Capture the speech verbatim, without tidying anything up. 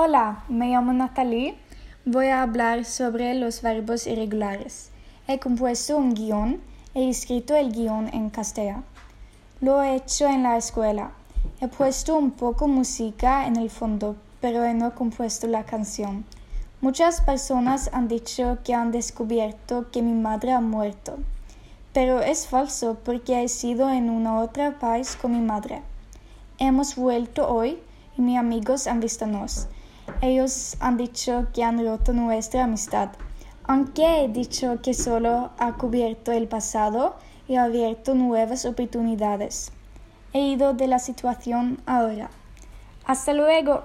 Hola, me llamo Natalie. Voy a hablar sobre los verbos irregulares. He compuesto un guión. He escrito el guión en castellano. Lo he hecho en la escuela. He puesto un poco música en el fondo, pero no he compuesto la canción. Muchas personas han dicho que han descubierto que mi madre ha muerto, pero es falso porque he sido en una otra país con mi madre. Hemos vuelto hoy y mis amigos han visto nos. Ellos han dicho que han roto nuestra amistad. Aunque he dicho que solo ha cubierto el pasado y ha abierto nuevas oportunidades. He ido de la situación ahora. ¡Hasta luego!